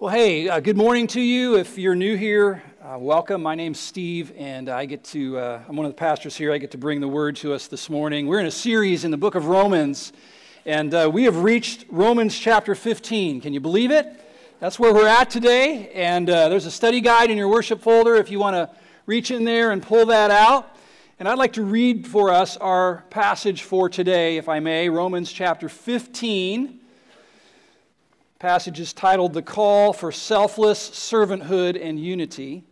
Well, hey, good morning to you. If you're new here, welcome. My name's Steve, and I'm one of the pastors here. I get to bring the word to us this morning. We're in a series in the book of Romans, and we have reached Romans chapter 15. Can you believe it? That's where we're at today, and there's a study guide in your worship folder if you want to reach in there and pull that out. And I'd like to read for us our passage for today, if I may, Romans chapter 15. Passage is titled, The Call for Selfless Servanthood and Unity.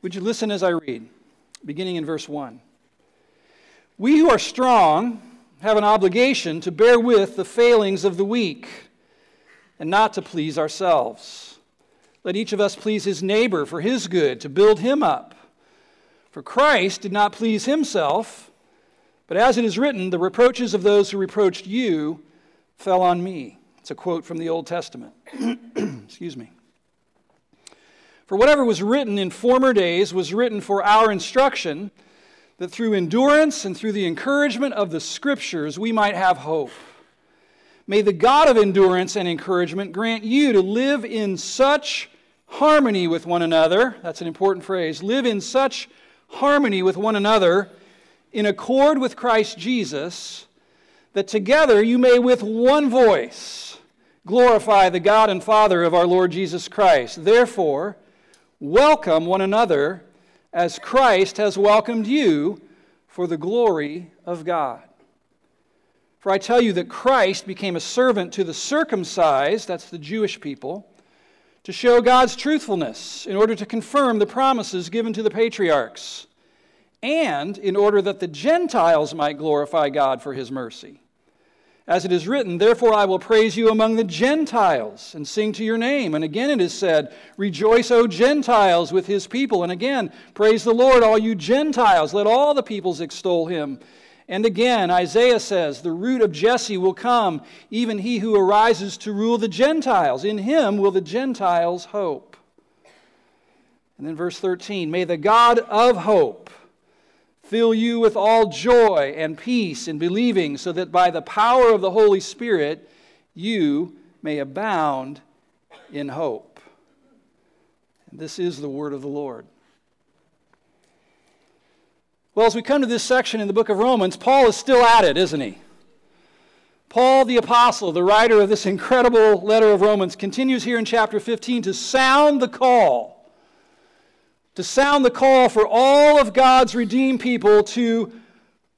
Would you listen as I read, beginning in verse 1. We who are strong have an obligation to bear with the failings of the weak and not to please ourselves. Let each of us please his neighbor for his good, to build him up. For Christ did not please himself, but as it is written, the reproaches of those who reproached you fell on me. It's a quote from the Old Testament. Excuse me. For whatever was written in former days was written for our instruction, that through endurance and through the encouragement of the Scriptures we might have hope. May the God of endurance and encouragement grant you to live in such harmony with one another. That's an important phrase. Live in such harmony with one another in accord with Christ Jesus, that together you may with one voice glorify the God and Father of our Lord Jesus Christ. Therefore, welcome one another as Christ has welcomed you for the glory of God. For I tell you that Christ became a servant to the circumcised, that's the Jewish people, to show God's truthfulness in order to confirm the promises given to the patriarchs, and in order that the Gentiles might glorify God for his mercy. As it is written, therefore I will praise you among the Gentiles and sing to your name. And again it is said, rejoice, O Gentiles, with his people. And again, praise the Lord, all you Gentiles. Let all the peoples extol him. And again, Isaiah says, the root of Jesse will come, even he who arises to rule the Gentiles. In him will the Gentiles hope. And then verse 13, may the God of hope fill you with all joy and peace in believing, so that by the power of the Holy Spirit you may abound in hope. And this is the word of the Lord. Well, as we come to this section in the book of Romans, Paul is still at it, isn't he? Paul the Apostle, the writer of this incredible letter of Romans, continues here in chapter 15 to sound the call. To sound the call for all of God's redeemed people to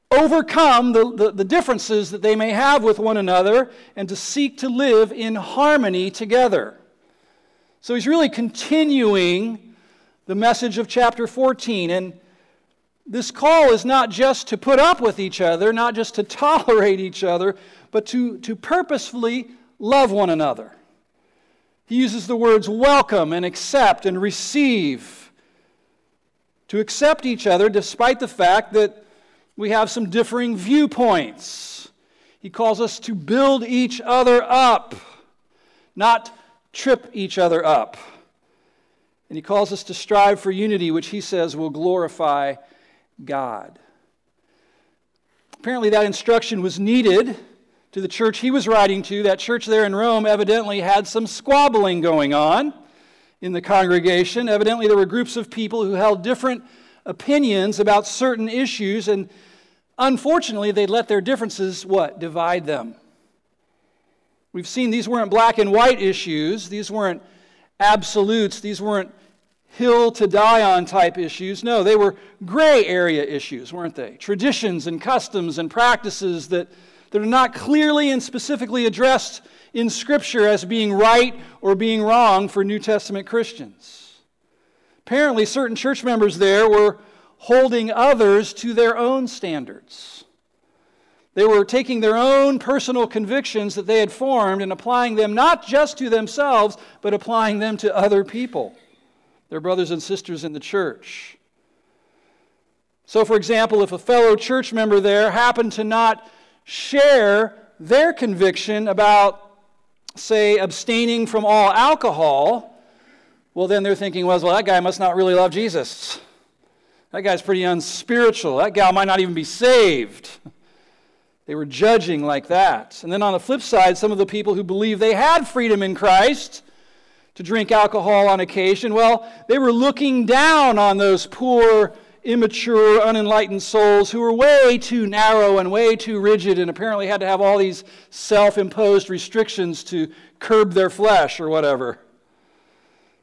overcome the differences that they may have with one another and to seek to live in harmony together. So he's really continuing the message of chapter 14. And this call is not just to put up with each other, not just to tolerate each other, but to purposefully love one another. He uses the words welcome and accept and receive. To accept each other despite the fact that we have some differing viewpoints. He calls us to build each other up, not trip each other up. And he calls us to strive for unity, which he says will glorify God. Apparently that instruction was needed to the church he was writing to. That church there in Rome evidently had some squabbling going on in the congregation. Evidently, there were groups of people who held different opinions about certain issues, and unfortunately, they let their differences, divide them. We've seen these weren't black and white issues. These weren't absolutes. These weren't hill to die on type issues. No, they were gray area issues, weren't they? Traditions and customs and practices that are not clearly and specifically addressed in Scripture as being right or being wrong for New Testament Christians. Apparently, certain church members there were holding others to their own standards. They were taking their own personal convictions that they had formed and applying them not just to themselves, but applying them to other people, their brothers and sisters in the church. So, for example, if a fellow church member there happened to not share their conviction about, say, abstaining from all alcohol, well, then they're thinking, well, that guy must not really love Jesus. That guy's pretty unspiritual. That gal might not even be saved. They were judging like that. And then on the flip side, some of the people who believed they had freedom in Christ, to drink alcohol on occasion, well, they were looking down on those poor, immature, unenlightened souls who were way too narrow and way too rigid and apparently had to have all these self-imposed restrictions to curb their flesh or whatever.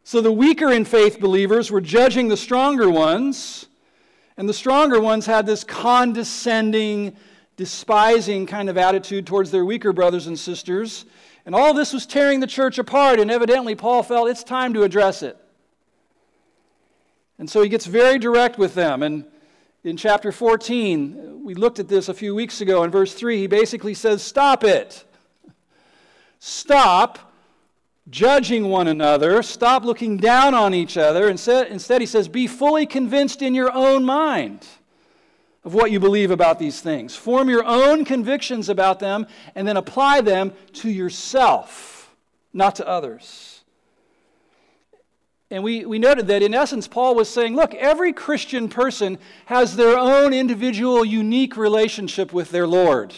So the weaker in faith believers were judging the stronger ones, and the stronger ones had this condescending, despising kind of attitude towards their weaker brothers and sisters. And all this was tearing the church apart, and evidently Paul felt it's time to address it. And so he gets very direct with them. And in chapter 14, we looked at this a few weeks ago, in verse 3, he basically says, stop it. Stop judging one another. Stop looking down on each other. Instead, he says, be fully convinced in your own mind of what you believe about these things. Form your own convictions about them and then apply them to yourself, not to others. And we noted that in essence, Paul was saying, look, every Christian person has their own individual, unique relationship with their Lord.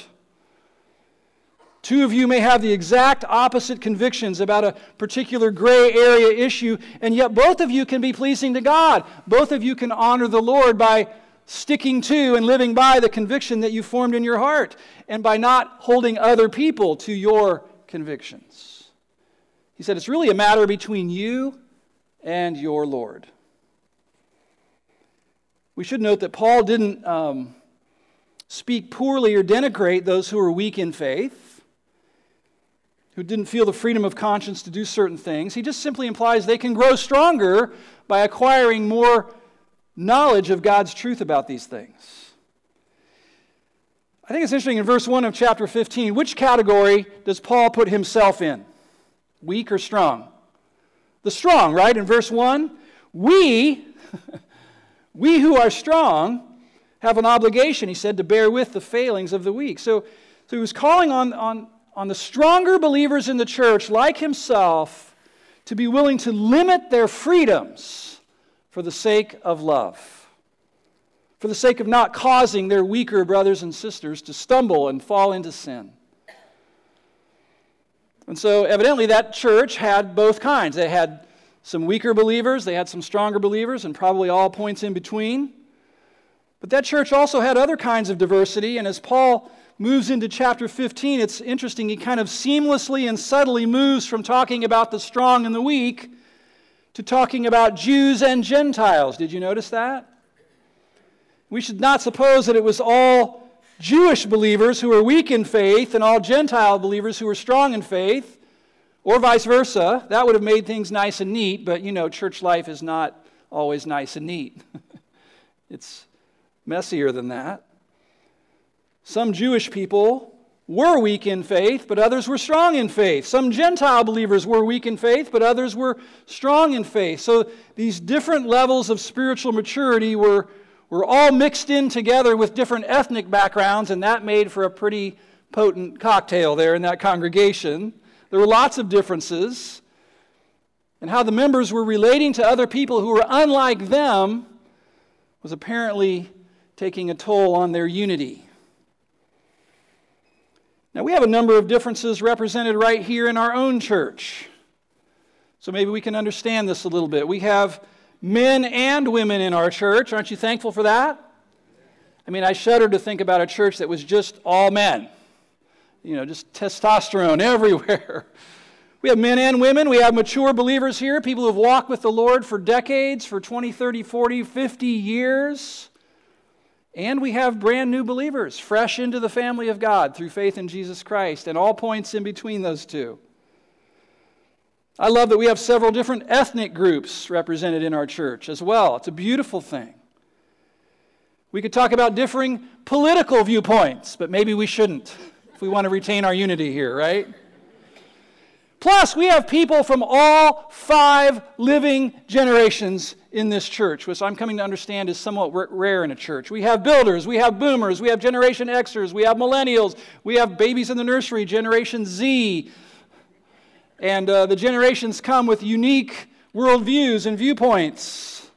Two of you may have the exact opposite convictions about a particular gray area issue, and yet both of you can be pleasing to God. Both of you can honor the Lord by sticking to and living by the conviction that you formed in your heart, and by not holding other people to your convictions. He said it's really a matter between you and your Lord. We should note that Paul didn't speak poorly or denigrate those who were weak in faith, who didn't feel the freedom of conscience to do certain things. He just simply implies they can grow stronger by acquiring more knowledge of God's truth about these things. I think it's interesting in verse 1 of chapter 15, which category does Paul put himself in? Weak or strong? The strong, right? In verse 1, we who are strong have an obligation, he said, to bear with the failings of the weak. So he was calling on the stronger believers in the church, like himself, to be willing to limit their freedoms for the sake of love, for the sake of not causing their weaker brothers and sisters to stumble and fall into sin. And so evidently that church had both kinds. They had some weaker believers, they had some stronger believers, and probably all points in between. But that church also had other kinds of diversity, and as Paul moves into chapter 15, it's interesting, he kind of seamlessly and subtly moves from talking about the strong and the weak to talking about Jews and Gentiles. Did you notice that? We should not suppose that it was all Jewish believers who were weak in faith and all Gentile believers who were strong in faith, or vice versa. That would have made things nice and neat, but you know, church life is not always nice and neat. It's messier than that. Some Jewish people were weak in faith, but others were strong in faith. Some Gentile believers were weak in faith, but others were strong in faith. So these different levels of spiritual maturity were all mixed in together with different ethnic backgrounds, and that made for a pretty potent cocktail there in that congregation. There were lots of differences, and how the members were relating to other people who were unlike them was apparently taking a toll on their unity. Now, we have a number of differences represented right here in our own church. So maybe we can understand this a little bit. We have men and women in our church. Aren't you thankful for that? I mean, I shudder to think about a church that was just all men. You know, just testosterone everywhere. We have men and women. We have mature believers here, people who have walked with the Lord for decades, for 20, 30, 40, 50 years. And we have brand new believers, fresh into the family of God through faith in Jesus Christ, and all points in between those two. I love that we have several different ethnic groups represented in our church as well. It's a beautiful thing. We could talk about differing political viewpoints, but maybe we shouldn't if we want to retain our unity here, right? Plus, we have people from all 5 living generations in this church, which I'm coming to understand is somewhat rare in a church. We have builders, we have boomers, we have Generation Xers, we have millennials, we have babies in the nursery, Generation Z. And the generations come with unique worldviews and viewpoints.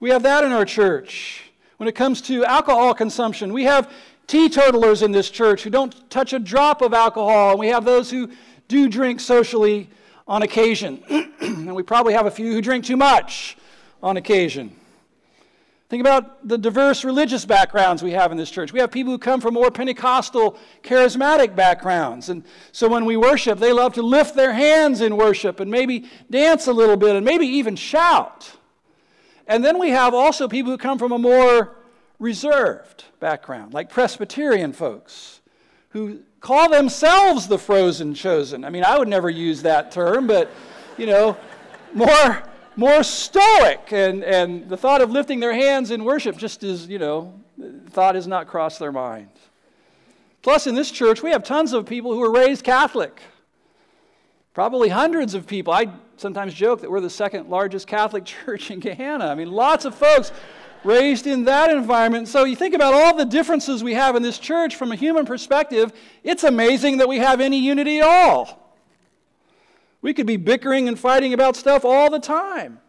We have that in our church. When it comes to alcohol consumption, we have teetotalers in this church who don't touch a drop of alcohol, and we have those who do drink socially on occasion. And and we probably have a few who drink too much on occasion. Think about the diverse religious backgrounds we have in this church. We have people who come from more Pentecostal, charismatic backgrounds. And so when we worship, they love to lift their hands in worship and maybe dance a little bit and maybe even shout. And then we have also people who come from a more reserved background, like Presbyterian folks who call themselves the frozen chosen. I mean, I would never use that term, but, you know, more stoic, and the thought of lifting their hands in worship just is, you know, thought has not crossed their mind. Plus, in this church, we have tons of people who were raised Catholic. Probably hundreds of people. I sometimes joke that we're the second largest Catholic church in Gahanna. I mean, lots of folks raised in that environment. So you think about all the differences we have in this church from a human perspective, it's amazing that we have any unity at all. We could be bickering and fighting about stuff all the time.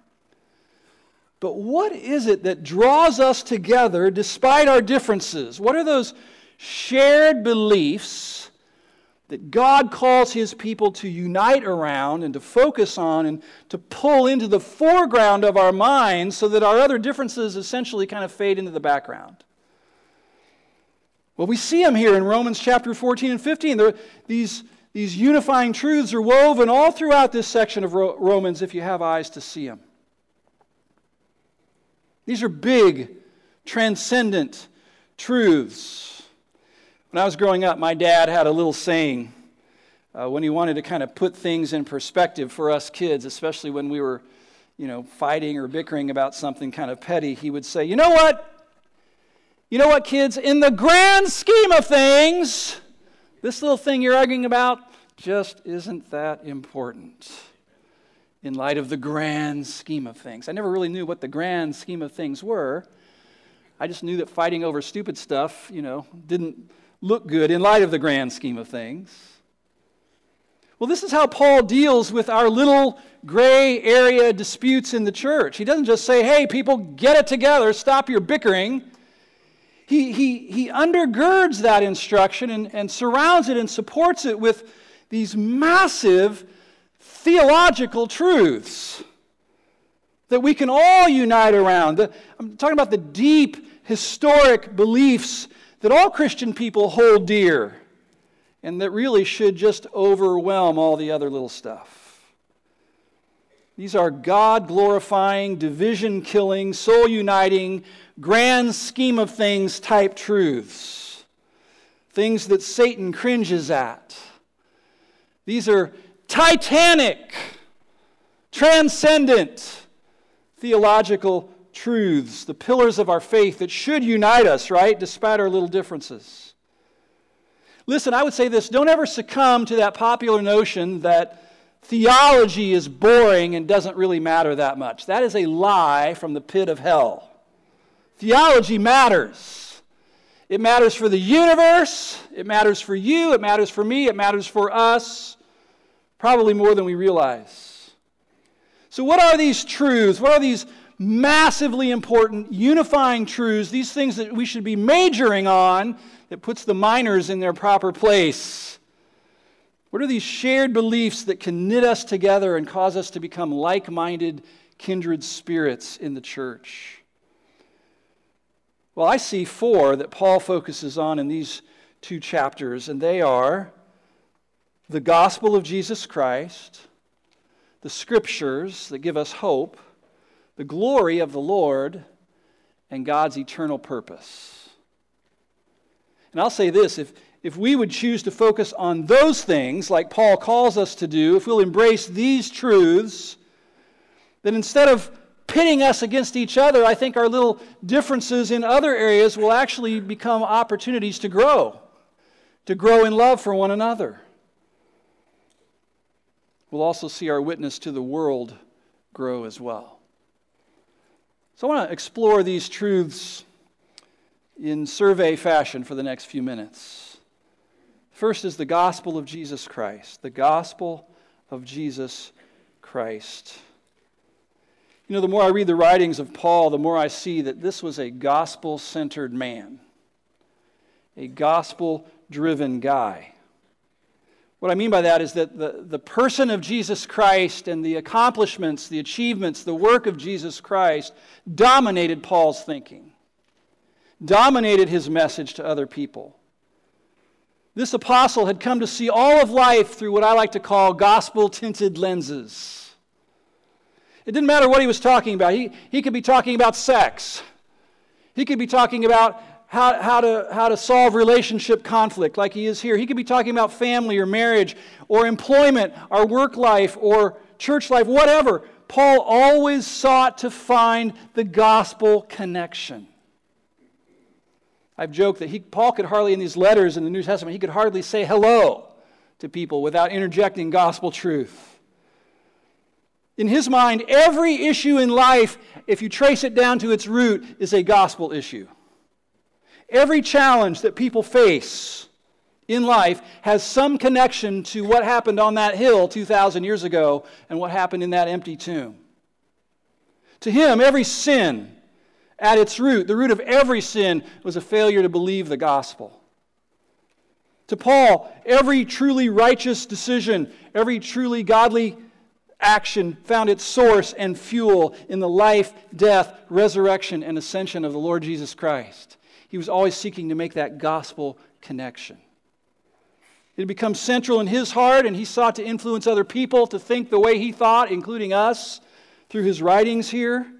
But what is it that draws us together despite our differences? What are those shared beliefs that God calls His people to unite around and to focus on and to pull into the foreground of our minds so that our other differences essentially kind of fade into the background? Well, we see them here in Romans chapter 14 and 15. These unifying truths are woven all throughout this section of Romans if you have eyes to see them. These are big, transcendent truths. When I was growing up, my dad had a little saying when he wanted to kind of put things in perspective for us kids, especially when we were, you know, fighting or bickering about something kind of petty. He would say, you know what, kids, in the grand scheme of things, this little thing you're arguing about just isn't that important in light of the grand scheme of things. I never really knew what the grand scheme of things were. I just knew that fighting over stupid stuff, you know, didn't look good in light of the grand scheme of things. Well, this is how Paul deals with our little gray area disputes in the church. He doesn't just say, hey, people, get it together, stop your bickering. He undergirds that instruction and surrounds it and supports it with these massive theological truths that we can all unite around. I'm talking about the deep historic beliefs that all Christian people hold dear and that really should just overwhelm all the other little stuff. These are God-glorifying, division-killing, soul-uniting, grand scheme of things type truths. Things that Satan cringes at. These are titanic, transcendent theological truths, the pillars of our faith that should unite us, right, despite our little differences. Listen, I would say this, don't ever succumb to that popular notion that theology is boring and doesn't really matter that much. That is a lie from the pit of hell. Theology matters. It matters for the universe. It matters for you. It matters for me. It matters for us. Probably more than we realize. So what are these truths? What are these massively important unifying truths? These things that we should be majoring on that puts the minors in their proper place. What are these shared beliefs that can knit us together and cause us to become like-minded, kindred spirits in the church? Well, I see four that Paul focuses on in these two chapters, and they are the gospel of Jesus Christ, the scriptures that give us hope, the glory of the Lord, and God's eternal purpose. And I'll say this, if we would choose to focus on those things, like Paul calls us to do, if we'll embrace these truths, then instead of pitting us against each other, I think our little differences in other areas will actually become opportunities to grow in love for one another. We'll also see our witness to the world grow as well. So I want to explore these truths in survey fashion for the next few minutes. First is the gospel of Jesus Christ. The gospel of Jesus Christ. You know, the more I read the writings of Paul, the more I see that this was a gospel-centered man. A gospel-driven guy. What I mean by that is that the person of Jesus Christ and the accomplishments, the achievements, the work of Jesus Christ dominated Paul's thinking, dominated his message to other people. This apostle had come to see all of life through what I like to call gospel-tinted lenses. It didn't matter what he was talking about. He could be talking about sex. He could be talking about how to solve relationship conflict like he is here. He could be talking about family or marriage or employment or work life or church life, whatever. Paul always sought to find the gospel connection. I've joked that Paul could hardly, in these letters in the New Testament, he could hardly say hello to people without interjecting gospel truth. In his mind, every issue in life, if you trace it down to its root, is a gospel issue. Every challenge that people face in life has some connection to what happened on that hill 2,000 years ago and what happened in that empty tomb. To him, every sin, at its root, the root of every sin, was a failure to believe the gospel. To Paul, every truly righteous decision, every truly godly action found its source and fuel in the life, death, resurrection, and ascension of the Lord Jesus Christ. He was always seeking to make that gospel connection. It had become central in his heart, and he sought to influence other people to think the way he thought, including us, through his writings here.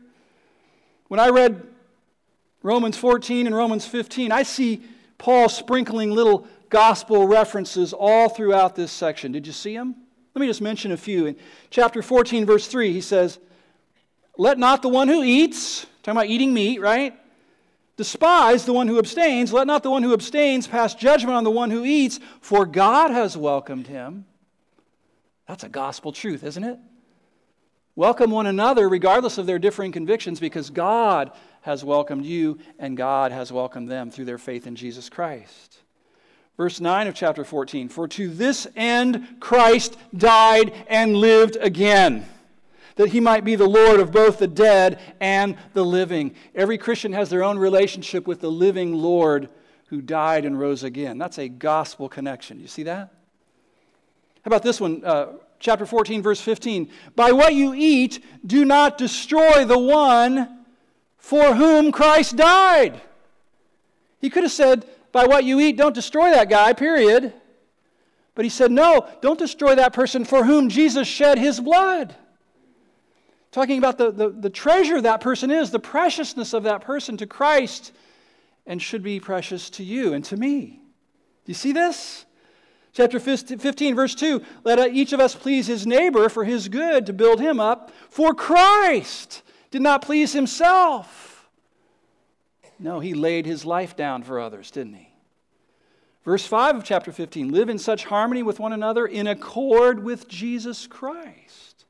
When I read Romans 14 and Romans 15, I see Paul sprinkling little gospel references all throughout this section. Did you see them? Let me just mention a few. In chapter 14, verse 3, he says, "Let not the one who eats," talking about eating meat, right? "Despise the one who abstains. Let not the one who abstains pass judgment on the one who eats, for God has welcomed him." That's a gospel truth, isn't it? Welcome one another regardless of their differing convictions, because God has welcomed you and God has welcomed them through their faith in Jesus Christ. Verse 9 of chapter 14, "For to this end Christ died and lived again, that he might be the Lord of both the dead and the living." Every Christian has their own relationship with the living Lord who died and rose again. That's a gospel connection. You see that? How about this one? Chapter 14, verse 15. "By what you eat, do not destroy the one for whom Christ died." He could have said, by what you eat, don't destroy that guy, period. But he said, no, don't destroy that person for whom Jesus shed his blood. Talking about the treasure that person is, the preciousness of that person to Christ, and should be precious to you and to me. Do you see this? Chapter 15, verse 2, "Let each of us please his neighbor for his good, to build him up. For Christ did not please himself." No, he laid his life down for others, didn't he? Verse 5 of chapter 15, "Live in such harmony with one another in accord with Jesus Christ."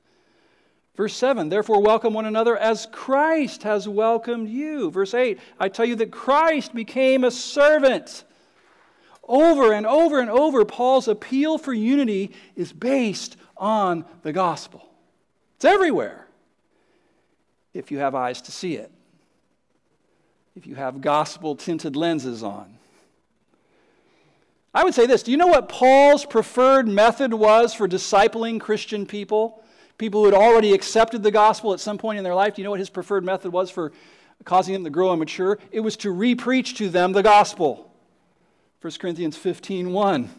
Verse 7, "Therefore welcome one another as Christ has welcomed you." Verse 8, "I tell you that Christ became a servant." Over and over and over, Paul's appeal for unity is based on the gospel. It's everywhere, if you have eyes to see it, if you have gospel-tinted lenses on. I would say this. Do you know what Paul's preferred method was for discipling Christian people? People who had already accepted the gospel at some point in their life. Do you know what his preferred method was for causing them to grow and mature? It was to re-preach to them the gospel. 1 Corinthians 15:1.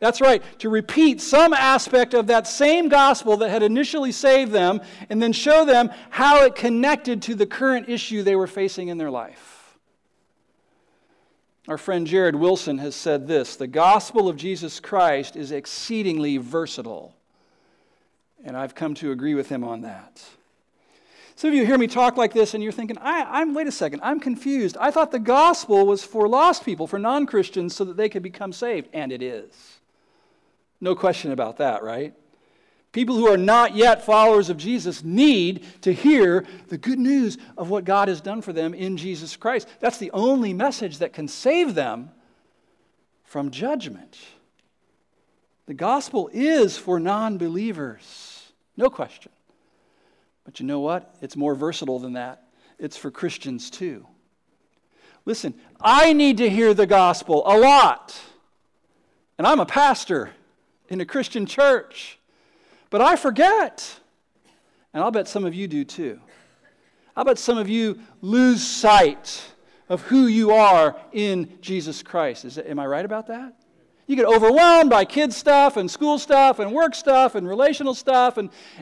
That's right, to repeat some aspect of that same gospel that had initially saved them, and then show them how it connected to the current issue they were facing in their life. Our friend Jared Wilson has said this: "The gospel of Jesus Christ is exceedingly versatile." And I've come to agree with him on that. Some of you hear me talk like this and you're thinking, wait a second, I'm confused. I thought the gospel was for lost people, for non-Christians, so that they could become saved. And it is. No question about that, right? People who are not yet followers of Jesus need to hear the good news of what God has done for them in Jesus Christ. That's the only message that can save them from judgment. The gospel is for non-believers. No question. But you know what? It's more versatile than that. It's for Christians too. Listen, I need to hear the gospel a lot. And I'm a pastor, in a Christian church. But I forget. And I'll bet some of you do too. I'll bet some of you lose sight of who you are in Jesus Christ. Am I right about that? You get overwhelmed by kids' stuff and school stuff and work stuff and relational stuff,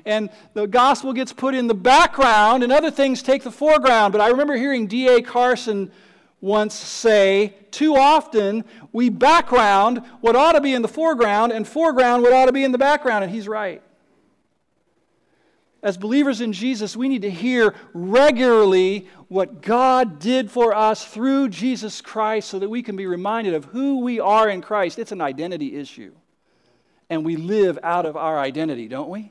and the gospel gets put in the background and other things take the foreground. But I remember hearing D.A. Carson once say, too often we background what ought to be in the foreground and foreground what ought to be in the background. And he's right. As believers in Jesus, we need to hear regularly what God did for us through Jesus Christ so that we can be reminded of who we are in Christ. It's an identity issue. And we live out of our identity, don't we?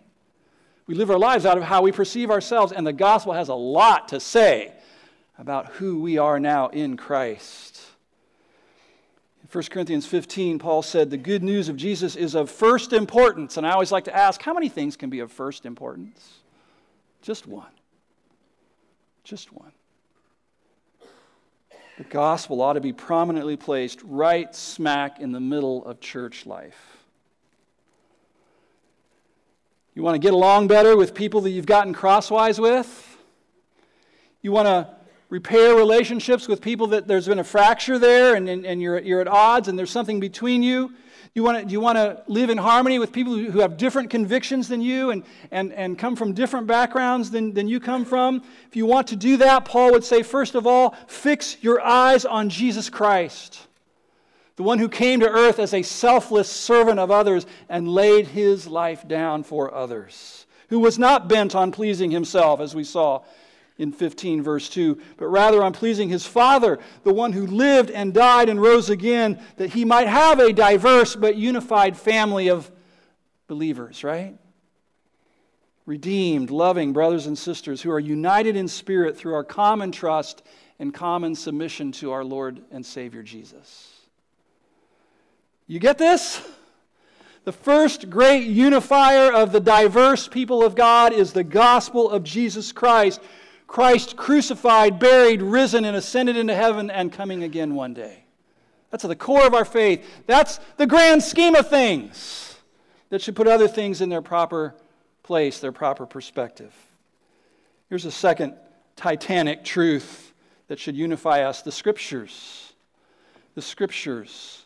We live our lives out of how we perceive ourselves, and the gospel has a lot to say about who we are now in Christ. In 1 Corinthians 15, Paul said, the good news of Jesus is of first importance. And I always like to ask, how many things can be of first importance? Just one. Just one. The gospel ought to be prominently placed right smack in the middle of church life. You want to get along better with people that you've gotten crosswise with? You want to repair relationships with people that there's been a fracture there and you're at odds and there's something between you? Do you want to live in harmony with people who have different convictions than you and come from different backgrounds than you come from? If you want to do that, Paul would say, first of all, fix your eyes on Jesus Christ, the one who came to earth as a selfless servant of others and laid his life down for others, who was not bent on pleasing himself, as we saw in 15 verse 2, but rather on pleasing his Father, the one who lived and died and rose again, that he might have a diverse but unified family of believers, right? Redeemed, loving brothers and sisters who are united in spirit through our common trust and common submission to our Lord and Savior Jesus. You get this? The first great unifier of the diverse people of God is the gospel of Jesus Christ. Christ crucified, buried, risen, and ascended into heaven and coming again one day. That's at the core of our faith. That's the grand scheme of things that should put other things in their proper place, their proper perspective. Here's a second titanic truth that should unify us, the Scriptures. The Scriptures.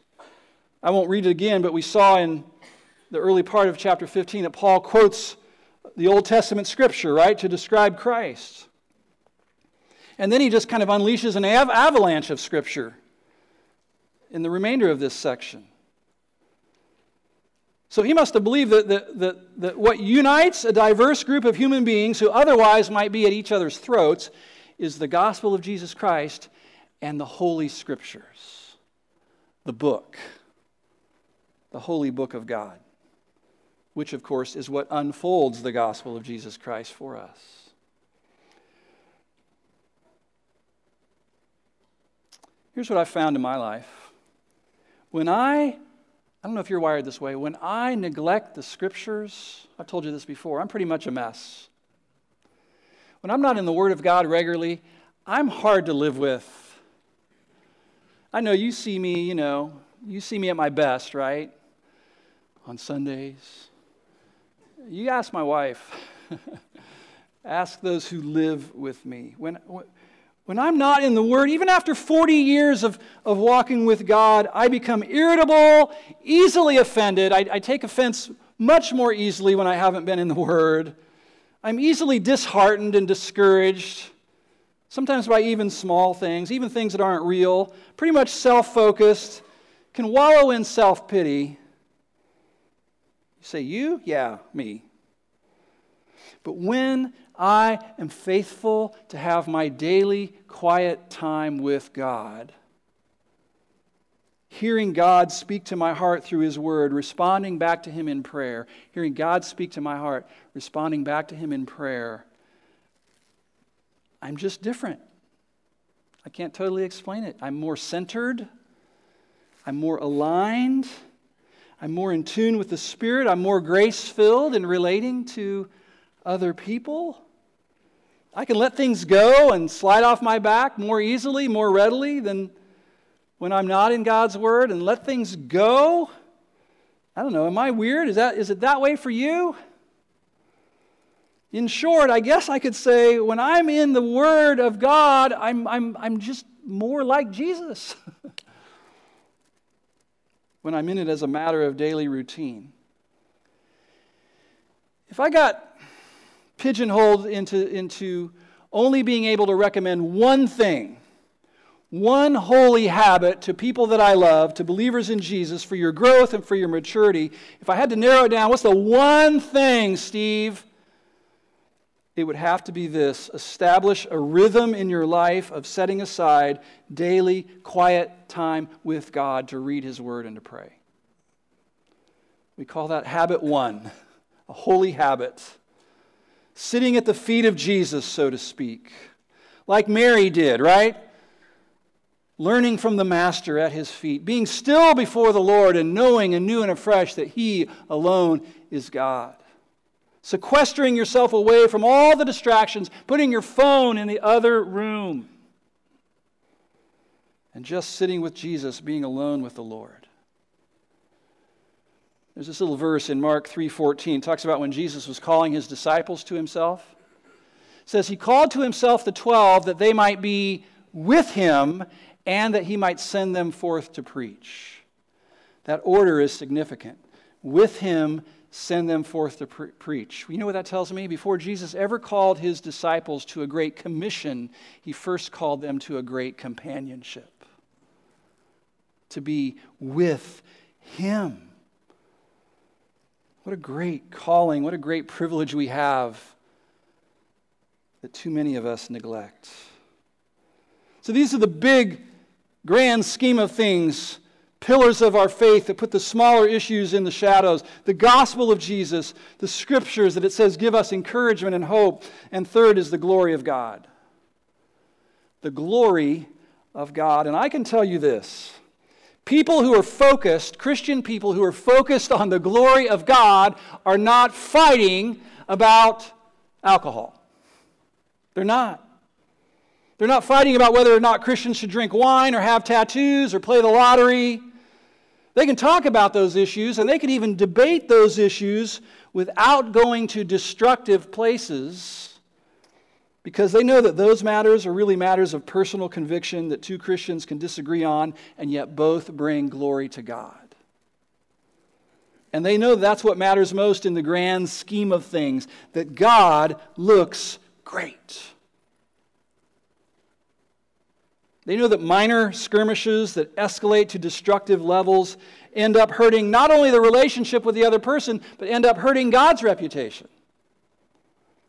I won't read it again, but we saw in the early part of chapter 15 that Paul quotes the Old Testament Scripture, right, to describe Christ. And then he just kind of unleashes an avalanche of Scripture in the remainder of this section. So he must have believed that what unites a diverse group of human beings who otherwise might be at each other's throats is the gospel of Jesus Christ and the Holy Scriptures, the book, the holy book of God, which, of course, is what unfolds the gospel of Jesus Christ for us. Here's what I found in my life. When I don't know if you're wired this way, when I neglect the Scriptures, I've told you this before, I'm pretty much a mess. When I'm not in the Word of God regularly, I'm hard to live with. I know you see me, you see me at my best, right? On Sundays. You ask my wife. Ask those who live with me. When I'm not in the Word, even after 40 years of walking with God, I become irritable, easily offended. I take offense much more easily when I haven't been in the Word. I'm easily disheartened and discouraged, sometimes by even small things, even things that aren't real, pretty much self-focused, can wallow in self-pity. You say, you? Yeah, me. But when I am faithful to have my daily quiet time with God, hearing God speak to my heart through His Word, responding back to Him in prayer, hearing God speak to my heart, responding back to Him in prayer, I'm just different. I can't totally explain it. I'm more centered. I'm more aligned. I'm more in tune with the Spirit. I'm more grace-filled in relating to other people. I can let things go and slide off my back more easily, more readily than when I'm not in God's Word, and let things go I don't know, am I weird? Is it that way for you? In short, I guess I could say, when I'm in the Word of God, I'm just more like Jesus. When I'm in it as a matter of daily routine. If I got pigeonholed into only being able to recommend one thing, one holy habit to people that I love, to believers in Jesus, for your growth and for your maturity, if I had to narrow it down, what's the one thing, Steve? It would have to be this: establish a rhythm in your life of setting aside daily quiet time with God to read His Word and to pray. We call that habit one, a holy habit. Sitting at the feet of Jesus, so to speak, like Mary did, right? Learning from the Master at His feet, being still before the Lord and knowing anew and afresh that He alone is God. Sequestering yourself away from all the distractions, putting your phone in the other room, and just sitting with Jesus, being alone with the Lord. There's this little verse in Mark 3:14. It talks about when Jesus was calling His disciples to Himself. It says, He called to Himself the 12 that they might be with Him and that He might send them forth to preach. That order is significant. With Him, send them forth to preach. You know what that tells me? Before Jesus ever called His disciples to a great commission, He first called them to a great companionship. To be with Him. What a great calling, what a great privilege we have that too many of us neglect. So these are the big, grand scheme of things, pillars of our faith that put the smaller issues in the shadows. The gospel of Jesus, the scriptures that it says give us encouragement and hope. And third is the glory of God. The glory of God. And I can tell you this. People who are focused, Christian people who are focused on the glory of God, are not fighting about alcohol. They're not. They're not fighting about whether or not Christians should drink wine or have tattoos or play the lottery. They can talk about those issues, and they can even debate those issues without going to destructive places, because they know that those matters are really matters of personal conviction that two Christians can disagree on, and yet both bring glory to God. And they know that's what matters most in the grand scheme of things, that God looks great. They know that minor skirmishes that escalate to destructive levels end up hurting not only the relationship with the other person, but end up hurting God's reputation.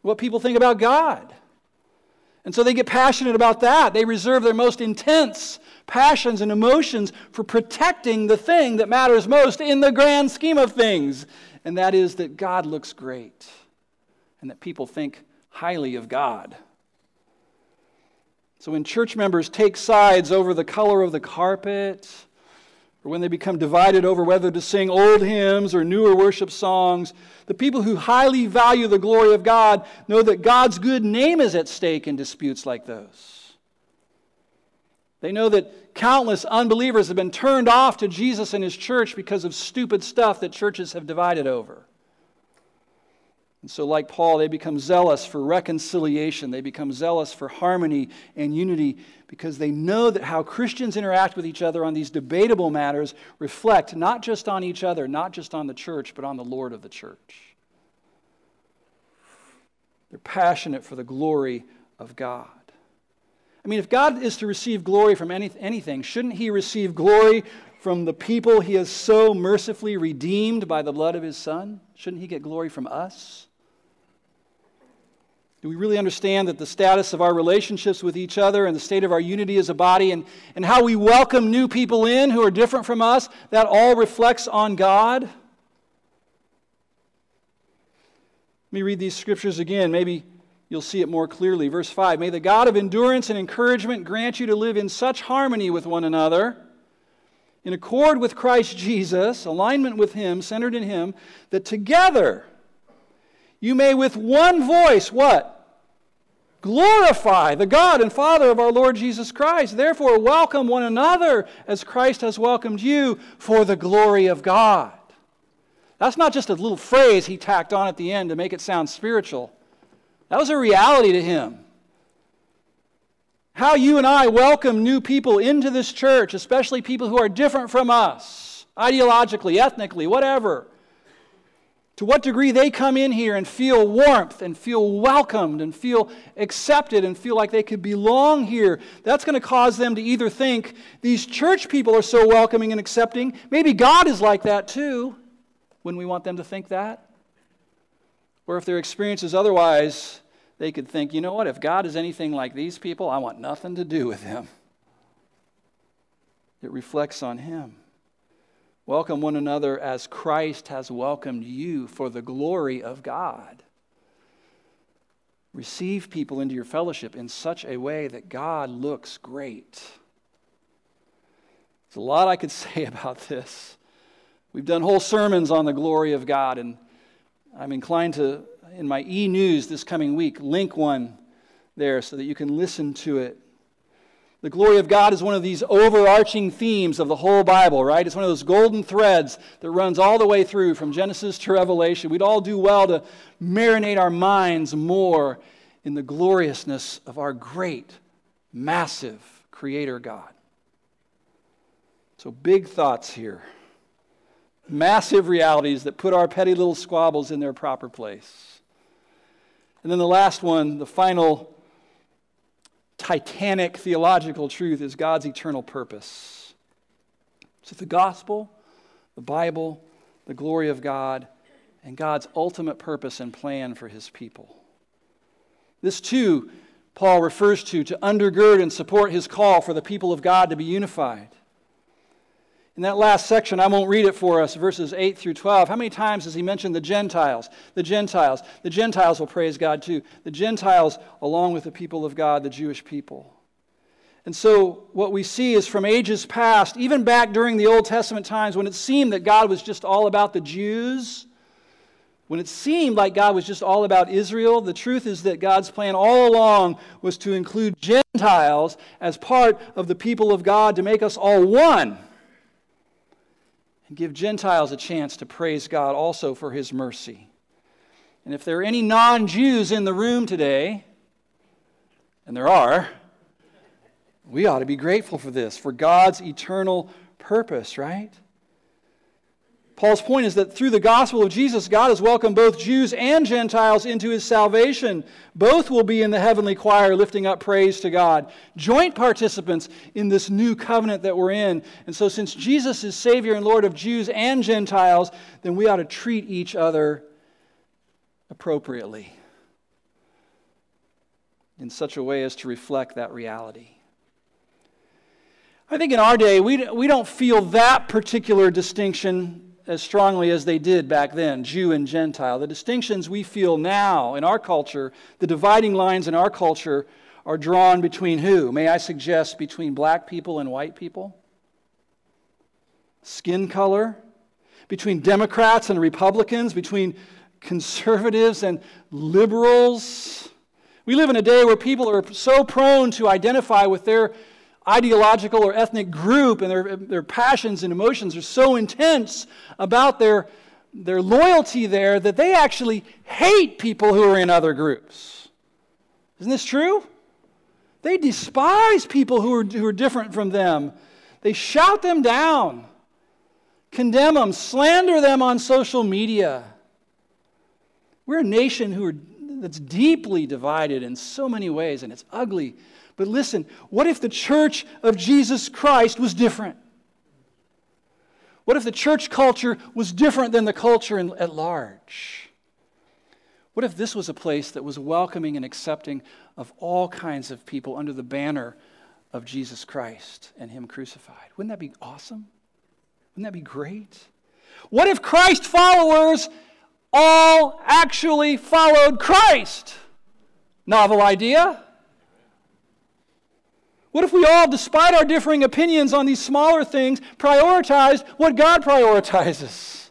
What people think about God. And so they get passionate about that. They reserve their most intense passions and emotions for protecting the thing that matters most in the grand scheme of things. And that is that God looks great and that people think highly of God. So when church members take sides over the color of the carpet, or when they become divided over whether to sing old hymns or newer worship songs, the people who highly value the glory of God know that God's good name is at stake in disputes like those. They know that countless unbelievers have been turned off to Jesus and His church because of stupid stuff that churches have divided over. And so like Paul, they become zealous for reconciliation. They become zealous for harmony and unity because they know that how Christians interact with each other on these debatable matters reflect not just on each other, not just on the church, but on the Lord of the church. They're passionate for the glory of God. I mean, if God is to receive glory from anything, shouldn't He receive glory from the people He has so mercifully redeemed by the blood of His Son? Shouldn't He get glory from us? Do we really understand that the status of our relationships with each other and the state of our unity as a body and how we welcome new people in who are different from us, that all reflects on God? Let me read these scriptures again. Maybe you'll see it more clearly. Verse 5, may the God of endurance and encouragement grant you to live in such harmony with one another, in accord with Christ Jesus, alignment with Him, centered in Him, that together you may with one voice, what? Glorify the God and Father of our Lord Jesus Christ. Therefore, welcome one another as Christ has welcomed you for the glory of God. That's not just a little phrase he tacked on at the end to make it sound spiritual. That was a reality to him. How you and I welcome new people into this church, especially people who are different from us, ideologically, ethnically, whatever. To what degree they come in here and feel warmth and feel welcomed and feel accepted and feel like they could belong here, that's going to cause them to either think these church people are so welcoming and accepting, maybe God is like that too, when we want them to think that. Or if their experience is otherwise, they could think, you know what, if God is anything like these people, I want nothing to do with him. It reflects on him. Welcome one another as Christ has welcomed you for the glory of God. Receive people into your fellowship in such a way that God looks great. There's a lot I could say about this. We've done whole sermons on the glory of God, and I'm inclined to, in my e-news this coming week, link one there so that you can listen to it. The glory of God is one of these overarching themes of the whole Bible, right? It's one of those golden threads that runs all the way through from Genesis to Revelation. We'd all do well to marinate our minds more in the gloriousness of our great, massive Creator God. So big thoughts here. Massive realities that put our petty little squabbles in their proper place. And then the last one, the final Titanic theological truth is God's eternal purpose. So the gospel, the Bible, the glory of God, and God's ultimate purpose and plan for his people. This too, Paul refers to undergird and support his call for the people of God to be unified. In that last section, I won't read it for us, verses 8 through 12. How many times does he mention the Gentiles? The Gentiles. The Gentiles will praise God too. The Gentiles, along with the people of God, the Jewish people. And so what we see is from ages past, even back during the Old Testament times when it seemed that God was just all about the Jews, when it seemed like God was just all about Israel, the truth is that God's plan all along was to include Gentiles as part of the people of God to make us all one. And give Gentiles a chance to praise God also for his mercy. And if there are any non-Jews in the room today, and there are, we ought to be grateful for this, for God's eternal purpose, right? Paul's point is that through the gospel of Jesus, God has welcomed both Jews and Gentiles into his salvation. Both will be in the heavenly choir lifting up praise to God, joint participants in this new covenant that we're in. And so since Jesus is Savior and Lord of Jews and Gentiles, then we ought to treat each other appropriately in such a way as to reflect that reality. I think in our day, we don't feel that particular distinction as strongly as they did back then, Jew and Gentile. The distinctions we feel now in our culture, the dividing lines in our culture are drawn between who? May I suggest between black people and white people? Skin color? Between Democrats and Republicans? Between conservatives and liberals? We live in a day where people are so prone to identify with their ideological or ethnic group, and their passions and emotions are so intense about their loyalty there that they actually hate people who are in other groups. Isn't this true? They despise people who are different from them. They shout them down, condemn them, slander them on social media. We're a nation that's deeply divided in so many ways, and it's ugly. But listen, what if the church of Jesus Christ was different? What if the church culture was different than the culture at large? What if this was a place that was welcoming and accepting of all kinds of people under the banner of Jesus Christ and him crucified? Wouldn't that be awesome? Wouldn't that be great? What if Christ followers all actually followed Christ? Novel idea. What if we all, despite our differing opinions on these smaller things, prioritized what God prioritizes?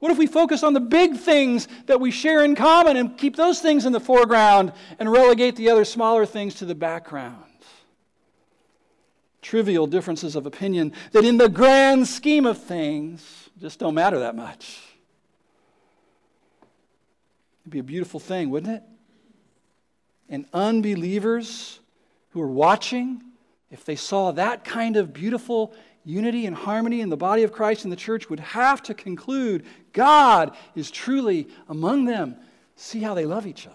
What if we focus on the big things that we share in common and keep those things in the foreground and relegate the other smaller things to the background? Trivial differences of opinion that in the grand scheme of things just don't matter that much. It'd be a beautiful thing, wouldn't it? And unbelievers who are watching, if they saw that kind of beautiful unity and harmony in the body of Christ and the church, would have to conclude God is truly among them. See how they love each other.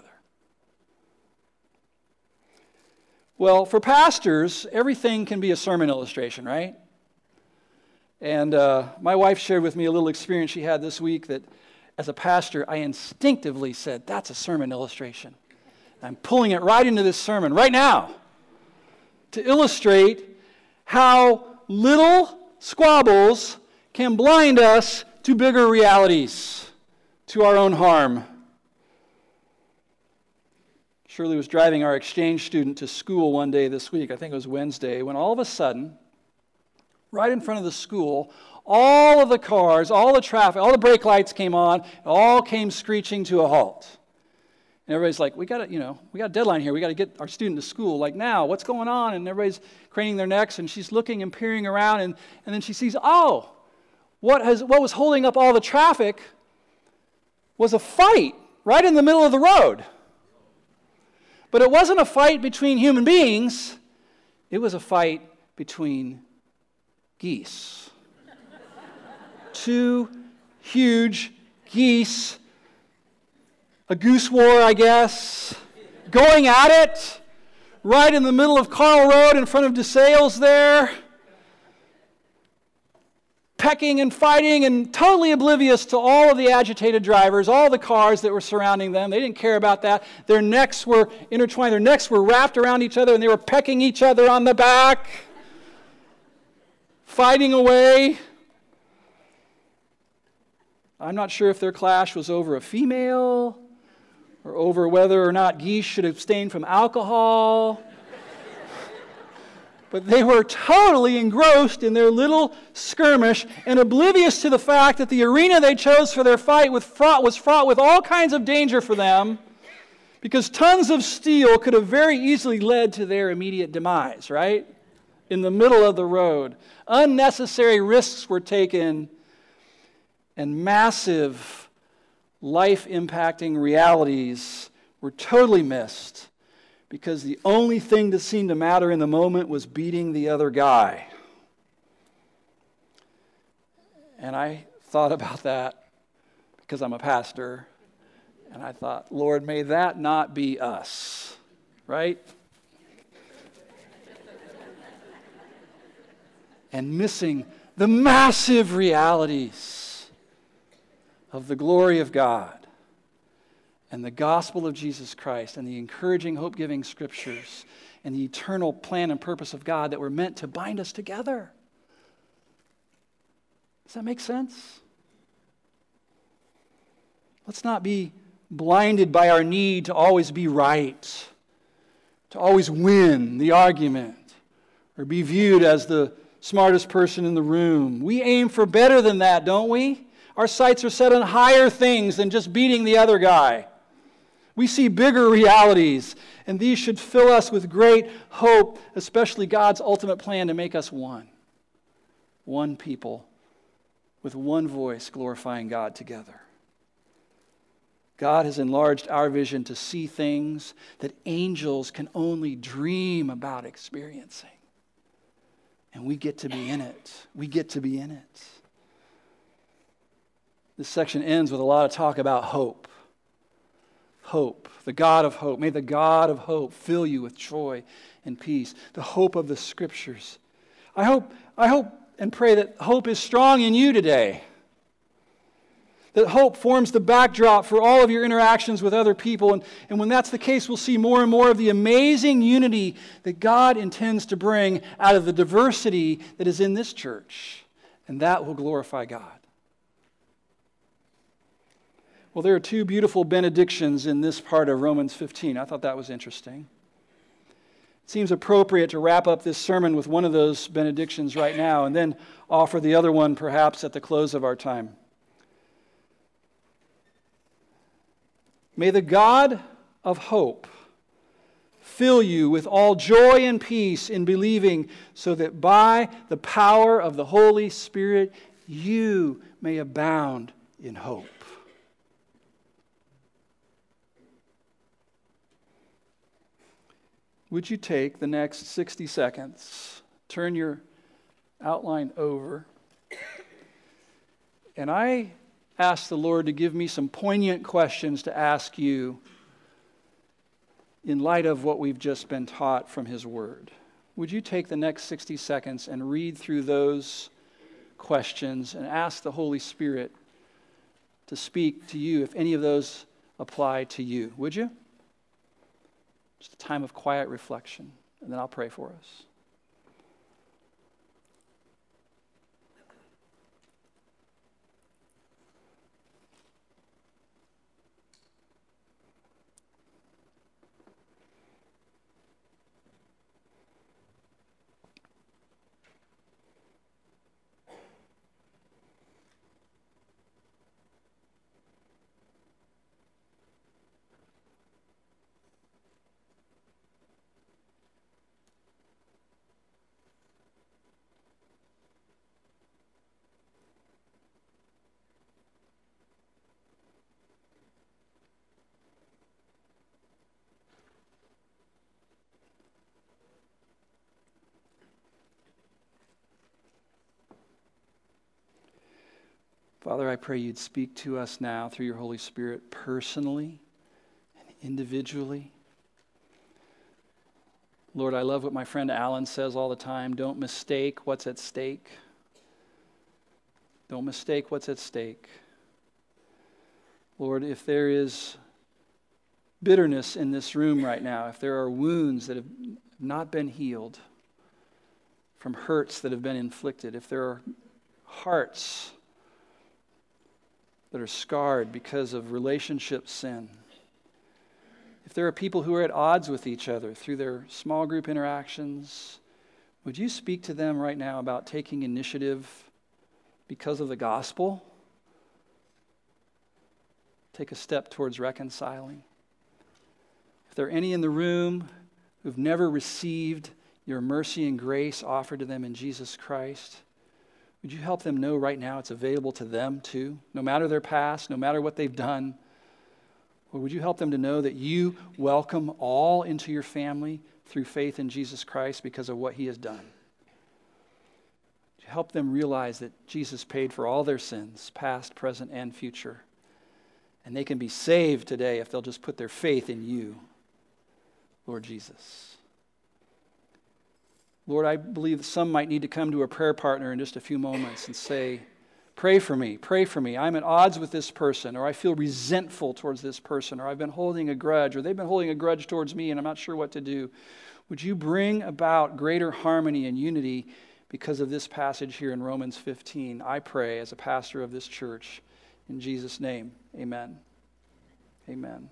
Well, for pastors, everything can be a sermon illustration, right? And my wife shared with me a little experience she had this week that as a pastor, I instinctively said, that's a sermon illustration. I'm pulling it right into this sermon right now to illustrate how little squabbles can blind us to bigger realities, to our own harm. Shirley was driving our exchange student to school one day this week, I think it was Wednesday, when all of a sudden, right in front of the school, all of the cars, all the traffic, all the brake lights came on, it all came screeching to a halt. And everybody's like, we got a deadline here. We got to get our student to school. Like now, what's going on? And everybody's craning their necks, and she's looking and peering around, and then she sees, oh, what was holding up all the traffic was a fight right in the middle of the road. But it wasn't a fight between human beings. It was a fight between geese. Two huge geese, a goose war, I guess, going at it right in the middle of Carl Road in front of DeSales there, pecking and fighting and totally oblivious to all of the agitated drivers, all the cars that were surrounding them. They didn't care about that. Their necks were intertwined. Their necks were wrapped around each other, and they were pecking each other on the back, fighting away. I'm not sure if their clash was over a female or over whether or not geese should abstain from alcohol. But they were totally engrossed in their little skirmish and oblivious to the fact that the arena they chose for their fight was fraught with all kinds of danger for them, because tons of steel could have very easily led to their immediate demise, right? In the middle of the road. Unnecessary risks were taken, and massive life-impacting realities were totally missed, because the only thing that seemed to matter in the moment was beating the other guy. And I thought about that because I'm a pastor, and I thought, Lord, may that not be us, right? And missing the massive realities of the glory of God, and the gospel of Jesus Christ, and the encouraging, hope-giving scriptures, and the eternal plan and purpose of God that were meant to bind us together. Does that make sense? Let's not be blinded by our need to always be right, to always win the argument, or be viewed as the smartest person in the room. We aim for better than that, don't we? Our sights are set on higher things than just beating the other guy. We see bigger realities, and these should fill us with great hope, especially God's ultimate plan to make us one. One people with one voice glorifying God together. God has enlarged our vision to see things that angels can only dream about experiencing. And we get to be in it. We get to be in it. This section ends with a lot of talk about hope. Hope, the God of hope. May the God of hope fill you with joy and peace, the hope of the Scriptures. I hope and pray that hope is strong in you today. That hope forms the backdrop for all of your interactions with other people. And when that's the case, we'll see more and more of the amazing unity that God intends to bring out of the diversity that is in this church. And that will glorify God. Well, there are two beautiful benedictions in this part of Romans 15. I thought that was interesting. It seems appropriate to wrap up this sermon with one of those benedictions right now and then offer the other one perhaps at the close of our time. May the God of hope fill you with all joy and peace in believing, so that by the power of the Holy Spirit you may abound in hope. would you take the next 60 seconds, turn your outline over, and I ask the Lord to give me some poignant questions to ask you in light of what we've just been taught from His Word. Would you take the next 60 seconds and read through those questions and ask the Holy Spirit to speak to you if any of those apply to you? Would you? Just a time of quiet reflection, and then I'll pray for us. Father, I pray you'd speak to us now through your Holy Spirit personally and individually. Lord, I love what my friend Alan says all the time. Don't mistake what's at stake. Don't mistake what's at stake. Lord, if there is bitterness in this room right now, if there are wounds that have not been healed from hurts that have been inflicted, if there are hearts that are scarred because of relationship sin, if there are people who are at odds with each other through their small group interactions, would you speak to them right now about taking initiative because of the gospel? Take a step towards reconciling. If there are any in the room who've never received your mercy and grace offered to them in Jesus Christ, would you help them know right now it's available to them too, no matter their past, no matter what they've done? Or would you help them to know that you welcome all into your family through faith in Jesus Christ because of what he has done? Would you help them realize that Jesus paid for all their sins, past, present, and future, and they can be saved today if they'll just put their faith in you, Lord Jesus. Lord, I believe that some might need to come to a prayer partner in just a few moments and say, pray for me. I'm at odds with this person, or I feel resentful towards this person, or I've been holding a grudge, or they've been holding a grudge towards me and I'm not sure what to do. Would you bring about greater harmony and unity because of this passage here in Romans 15? I pray as a pastor of this church in Jesus' name, amen. Amen.